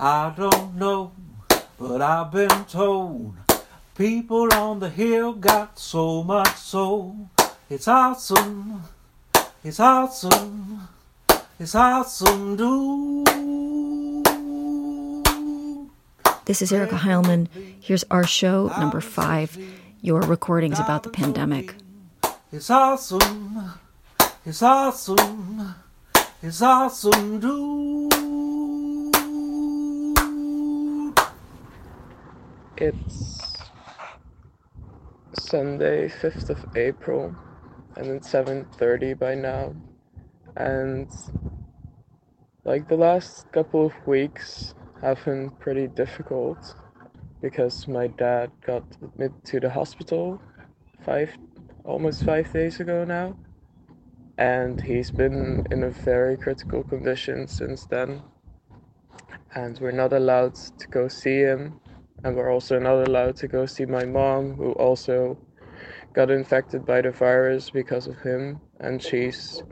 I don't know, but I've been told people on the hill got so much soul. It's awesome, it's awesome, it's awesome, dude. This is Erica Heilman. Here's our show, number 5, your recordings about the pandemic. It's awesome, it's awesome, it's awesome, dude. It's Sunday, 5th of April, and it's 7:30 by now. And the last couple of weeks have been pretty difficult because my dad got admitted to the hospital almost five days ago now. And he's been in a very critical condition since then. And we're not allowed to go see him. And we're also not allowed to go see my mom, who also got infected by the virus because of him. And she's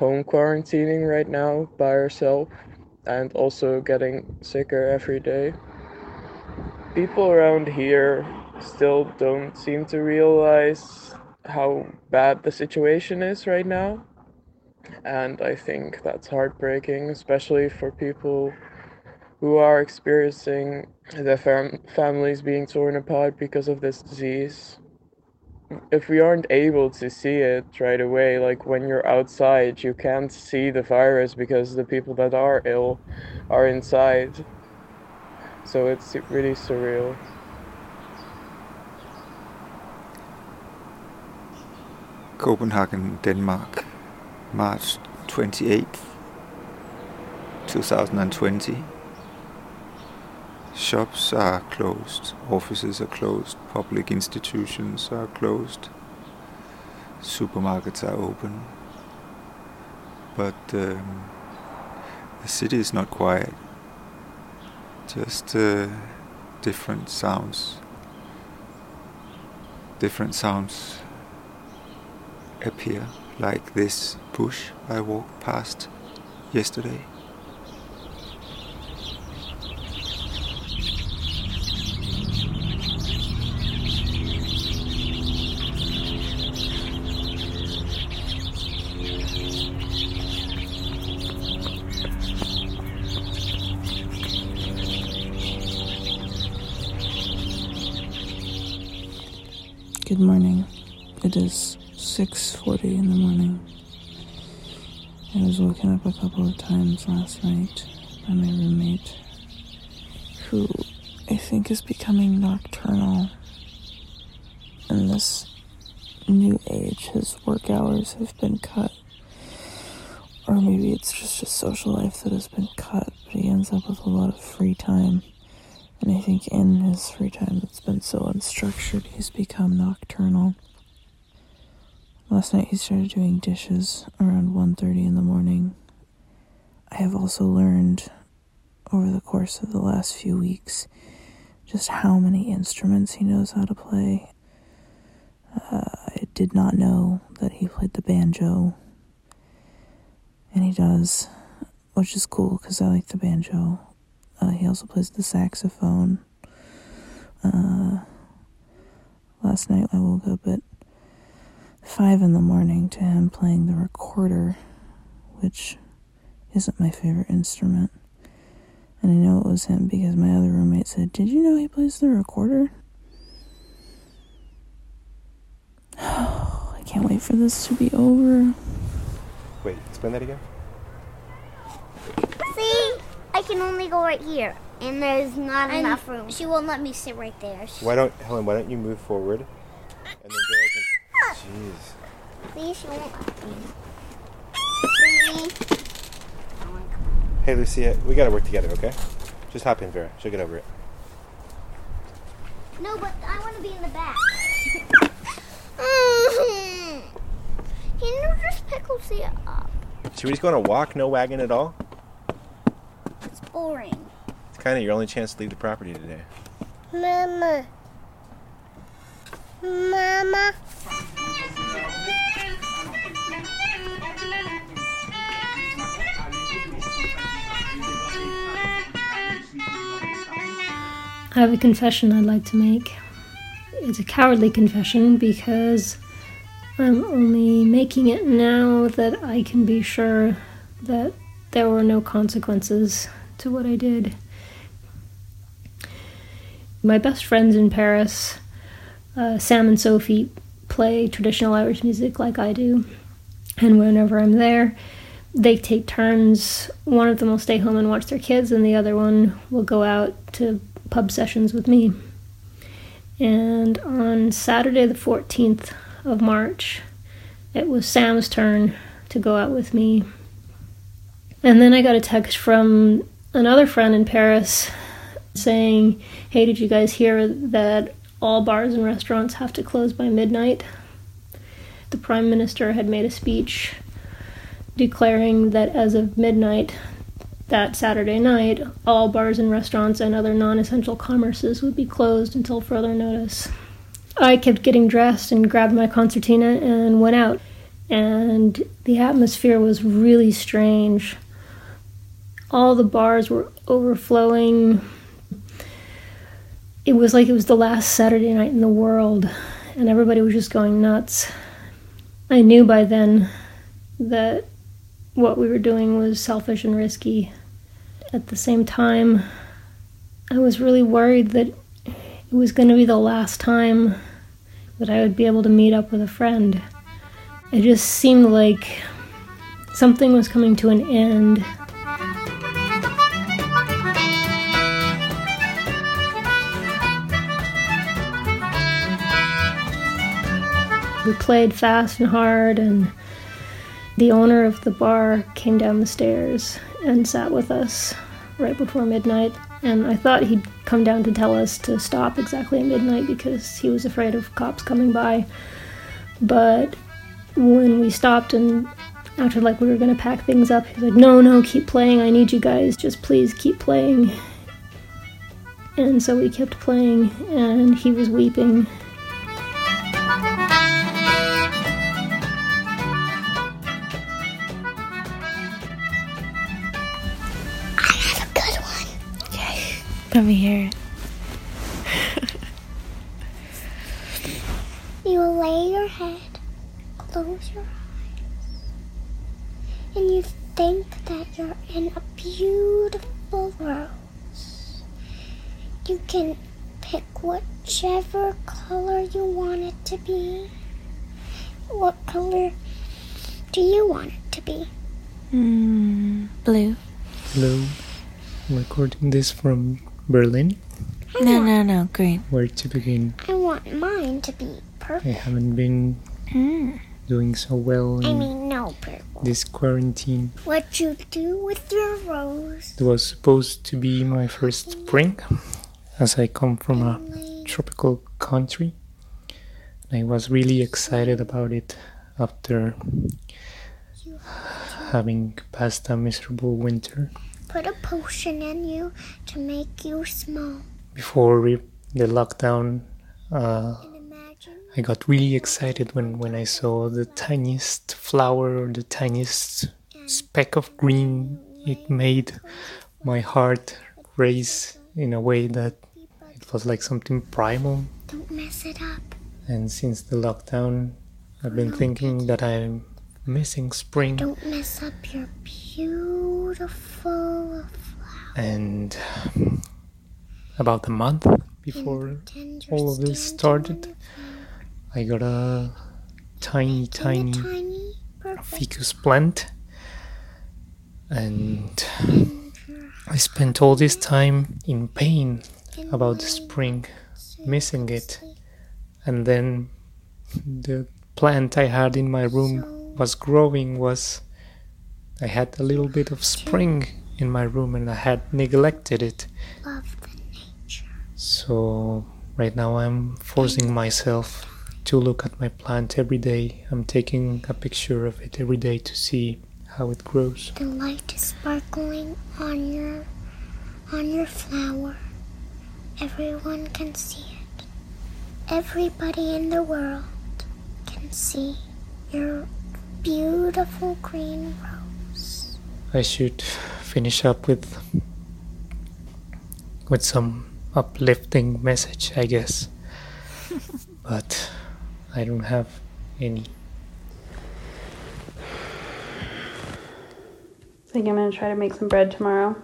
home quarantining right now by herself and also getting sicker every day. People around here still don't seem to realize how bad the situation is right now, and I think that's heartbreaking, especially for people who are experiencing their families being torn apart because of this disease. If we aren't able to see it right away, when you're outside you can't see the virus because the people that are ill are inside, so it's really surreal. Copenhagen, Denmark, March 28th, 2020. Shops are closed, offices are closed, public institutions are closed, supermarkets are open, but the city is not quiet, just different sounds. Appear, like this bush I walked past yesterday. Good morning. It is 6:40 in the morning. I was woken up a couple of times last night by my roommate, who I think is becoming nocturnal. In this new age, his work hours have been cut. Or maybe it's just his social life that has been cut, but he ends up with a lot of free time. And I think in his free time that's been so unstructured, he's become nocturnal. Last night he started doing dishes around 1:30 in the morning. I have also learned over the course of the last few weeks just how many instruments he knows how to play. I did not know that he played the banjo, and he does, which is cool because I like the banjo. He also plays the saxophone. Last night I woke up at 5 in the morning to him playing the recorder, which isn't my favorite instrument, and I know it was him because my other roommate said, "Did you know he plays the recorder?" Oh, I can't wait for this to be over. Wait, explain that again. See, I can only go right here, and there's not enough room. She won't let me sit right there. Why don't you move forward? And then jeez. Please, you won't let me. Hey, Lucia, we gotta work together, okay? Just hop in, Vera. She'll get over it. No, but I want to be in the back. Can you just pick Lucia up? Should we just go on a walk, no wagon at all? It's boring. It's kind of your only chance to leave the property today. Mama. I have a confession I'd like to make. It's a cowardly confession because I'm only making it now that I can be sure that there were no consequences to what I did. My best friends in Paris, Sam and Sophie, play traditional Irish music like I do, and whenever I'm there, they take turns. One of them will stay home and watch their kids, and the other one will go out to pub sessions with me. And on Saturday the 14th of March, it was Sam's turn to go out with me. And then I got a text from another friend in Paris saying, "Hey, did you guys hear that all bars and restaurants have to close by midnight?" The Prime Minister had made a speech declaring that as of midnight that Saturday night, all bars and restaurants and other non-essential commerces would be closed until further notice. I kept getting dressed and grabbed my concertina and went out, and the atmosphere was really strange. All the bars were overflowing. It was like it was the last Saturday night in the world, and everybody was just going nuts. I knew by then that what we were doing was selfish and risky. At the same time, I was really worried that it was going to be the last time that I would be able to meet up with a friend. It just seemed like something was coming to an end. We played fast and hard, and the owner of the bar came down the stairs and sat with us right before midnight, and I thought he'd come down to tell us to stop exactly at midnight because he was afraid of cops coming by. But when we stopped and acted like we were going to pack things up, he was like, no, keep playing, I need you guys, just please keep playing. And so we kept playing, and he was weeping. Let me hear it. You lay your head, close your eyes, and you think that you're in a beautiful rose. You can pick whichever color you want it to be. What color do you want it to be? Blue. Hello. I'm recording this from Berlin? No, great. Where to begin? I want mine to be perfect. I haven't been doing so well in this quarantine. What you do with your rose? It was supposed to be my first spring, as I come from a tropical country. I was really excited about it after having passed a miserable winter. Put a potion in you to make you small. Before the lockdown, I got really excited when I saw the tiniest flower or the tiniest speck of green. It made my heart race in a way that it was like something primal. Don't mess it up. And since the lockdown, I've been thinking that I'm missing spring. Don't mess up your beautiful flower. And about a month before all of this started, I got a tiny ficus plant, and I spent all this time in pain about the spring, missing it. And then the plant I had in my room was growing, I had a little bit of spring in my room and I had neglected it. Love the nature. So right now I'm forcing myself to look at my plant every day. I'm taking a picture of it every day to see how it grows. The light is sparkling on your flower. Everyone can see it. Everybody in the world can see your beautiful green rose. I should finish up with some uplifting message, I guess. But I don't have any. I think I'm going to try to make some bread tomorrow.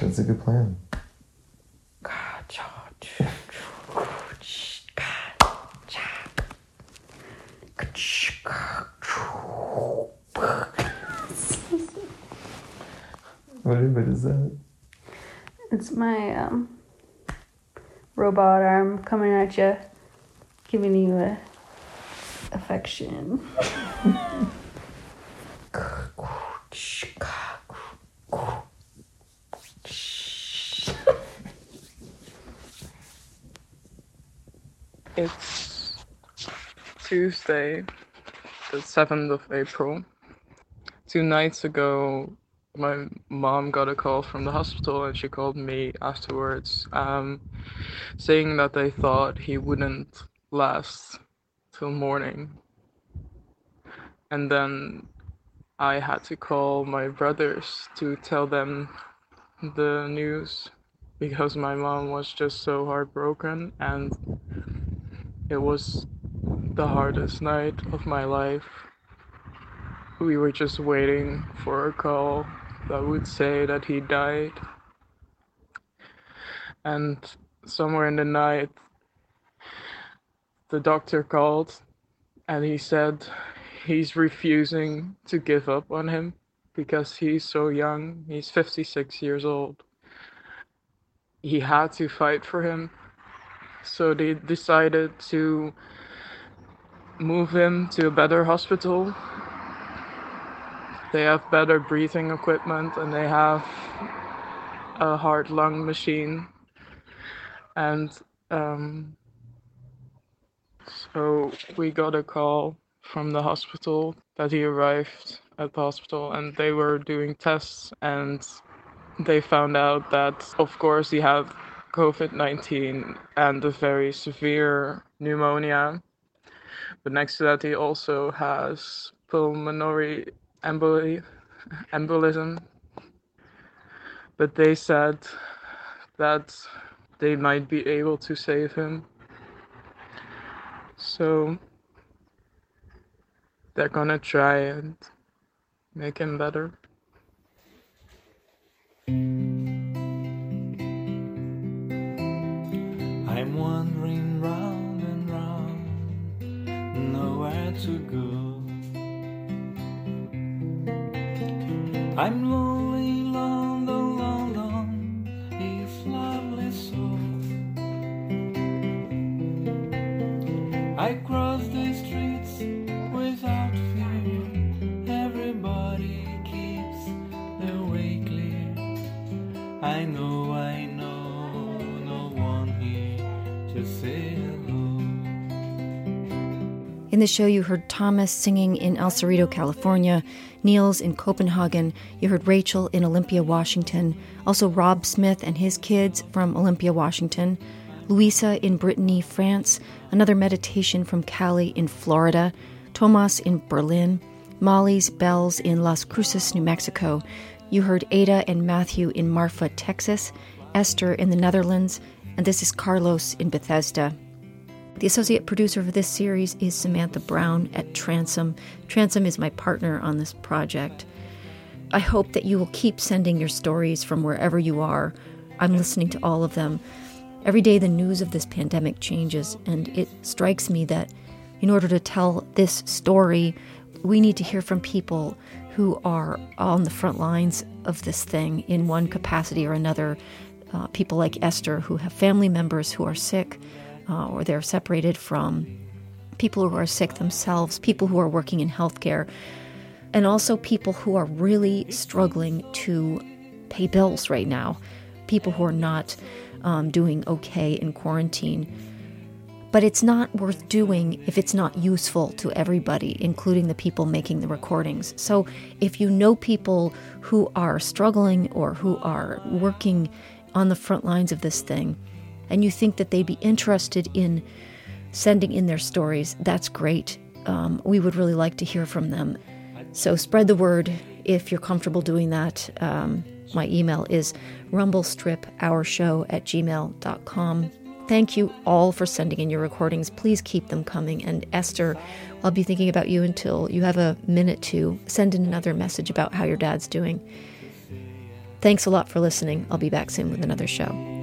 That's a good plan. What is that? It's my robot arm coming at you, giving you a affection. It's Tuesday, the 7th of April. 2 nights ago, my mom got a call from the hospital, and she called me afterwards, saying that they thought he wouldn't last till morning. And then I had to call my brothers to tell them the news, because my mom was just so heartbroken, and it was the hardest night of my life. We were just waiting for a call that would say that he died. And somewhere in the night, the doctor called, and he said he's refusing to give up on him because he's so young. He's 56 years old. He had to fight for him. So they decided to move him to a better hospital. They have better breathing equipment, and they have a heart-lung machine. And so we got a call from the hospital that he arrived at the hospital, and they were doing tests, and they found out that, of course, he had COVID-19 and a very severe pneumonia. But next to that, he also has pulmonary embolism, but they said that they might be able to save him. So they're gonna try and make him better. I'm wandering round and round, nowhere to go. I'm lonely, London, London, it's lovely soul. I cross the streets without fear, everybody keeps the way clear. I know, no one here to say hello. In the show, you heard Thomas singing in El Cerrito, California, Niels in Copenhagen, you heard Rachel in Olympia, Washington, also Rob Smith and his kids from Olympia, Washington, Louisa in Brittany, France, another meditation from Cali in Florida, Tomas in Berlin, Molly's Bells in Las Cruces, New Mexico. You heard Ada and Matthew in Marfa, Texas, Esther in the Netherlands, and this is Carlos in Bethesda. The associate producer for this series is Samantha Brown at Transom. Transom is my partner on this project. I hope that you will keep sending your stories from wherever you are. I'm listening to all of them. Every day the news of this pandemic changes, and it strikes me that in order to tell this story, we need to hear from people who are on the front lines of this thing in one capacity or another. People like Esther, who have family members who are sick, or they're separated from, people who are sick themselves, people who are working in healthcare, and also people who are really struggling to pay bills right now, people who are not doing okay in quarantine. But it's not worth doing if it's not useful to everybody, including the people making the recordings. So if you know people who are struggling or who are working on the front lines of this thing, and you think that they'd be interested in sending in their stories, that's great. We would really like to hear from them. So spread the word if you're comfortable doing that. My email is rumblestripourshow@gmail.com. Thank you all for sending in your recordings. Please keep them coming. And Esther, I'll be thinking about you until you have a minute to send in another message about how your dad's doing. Thanks a lot for listening. I'll be back soon with another show.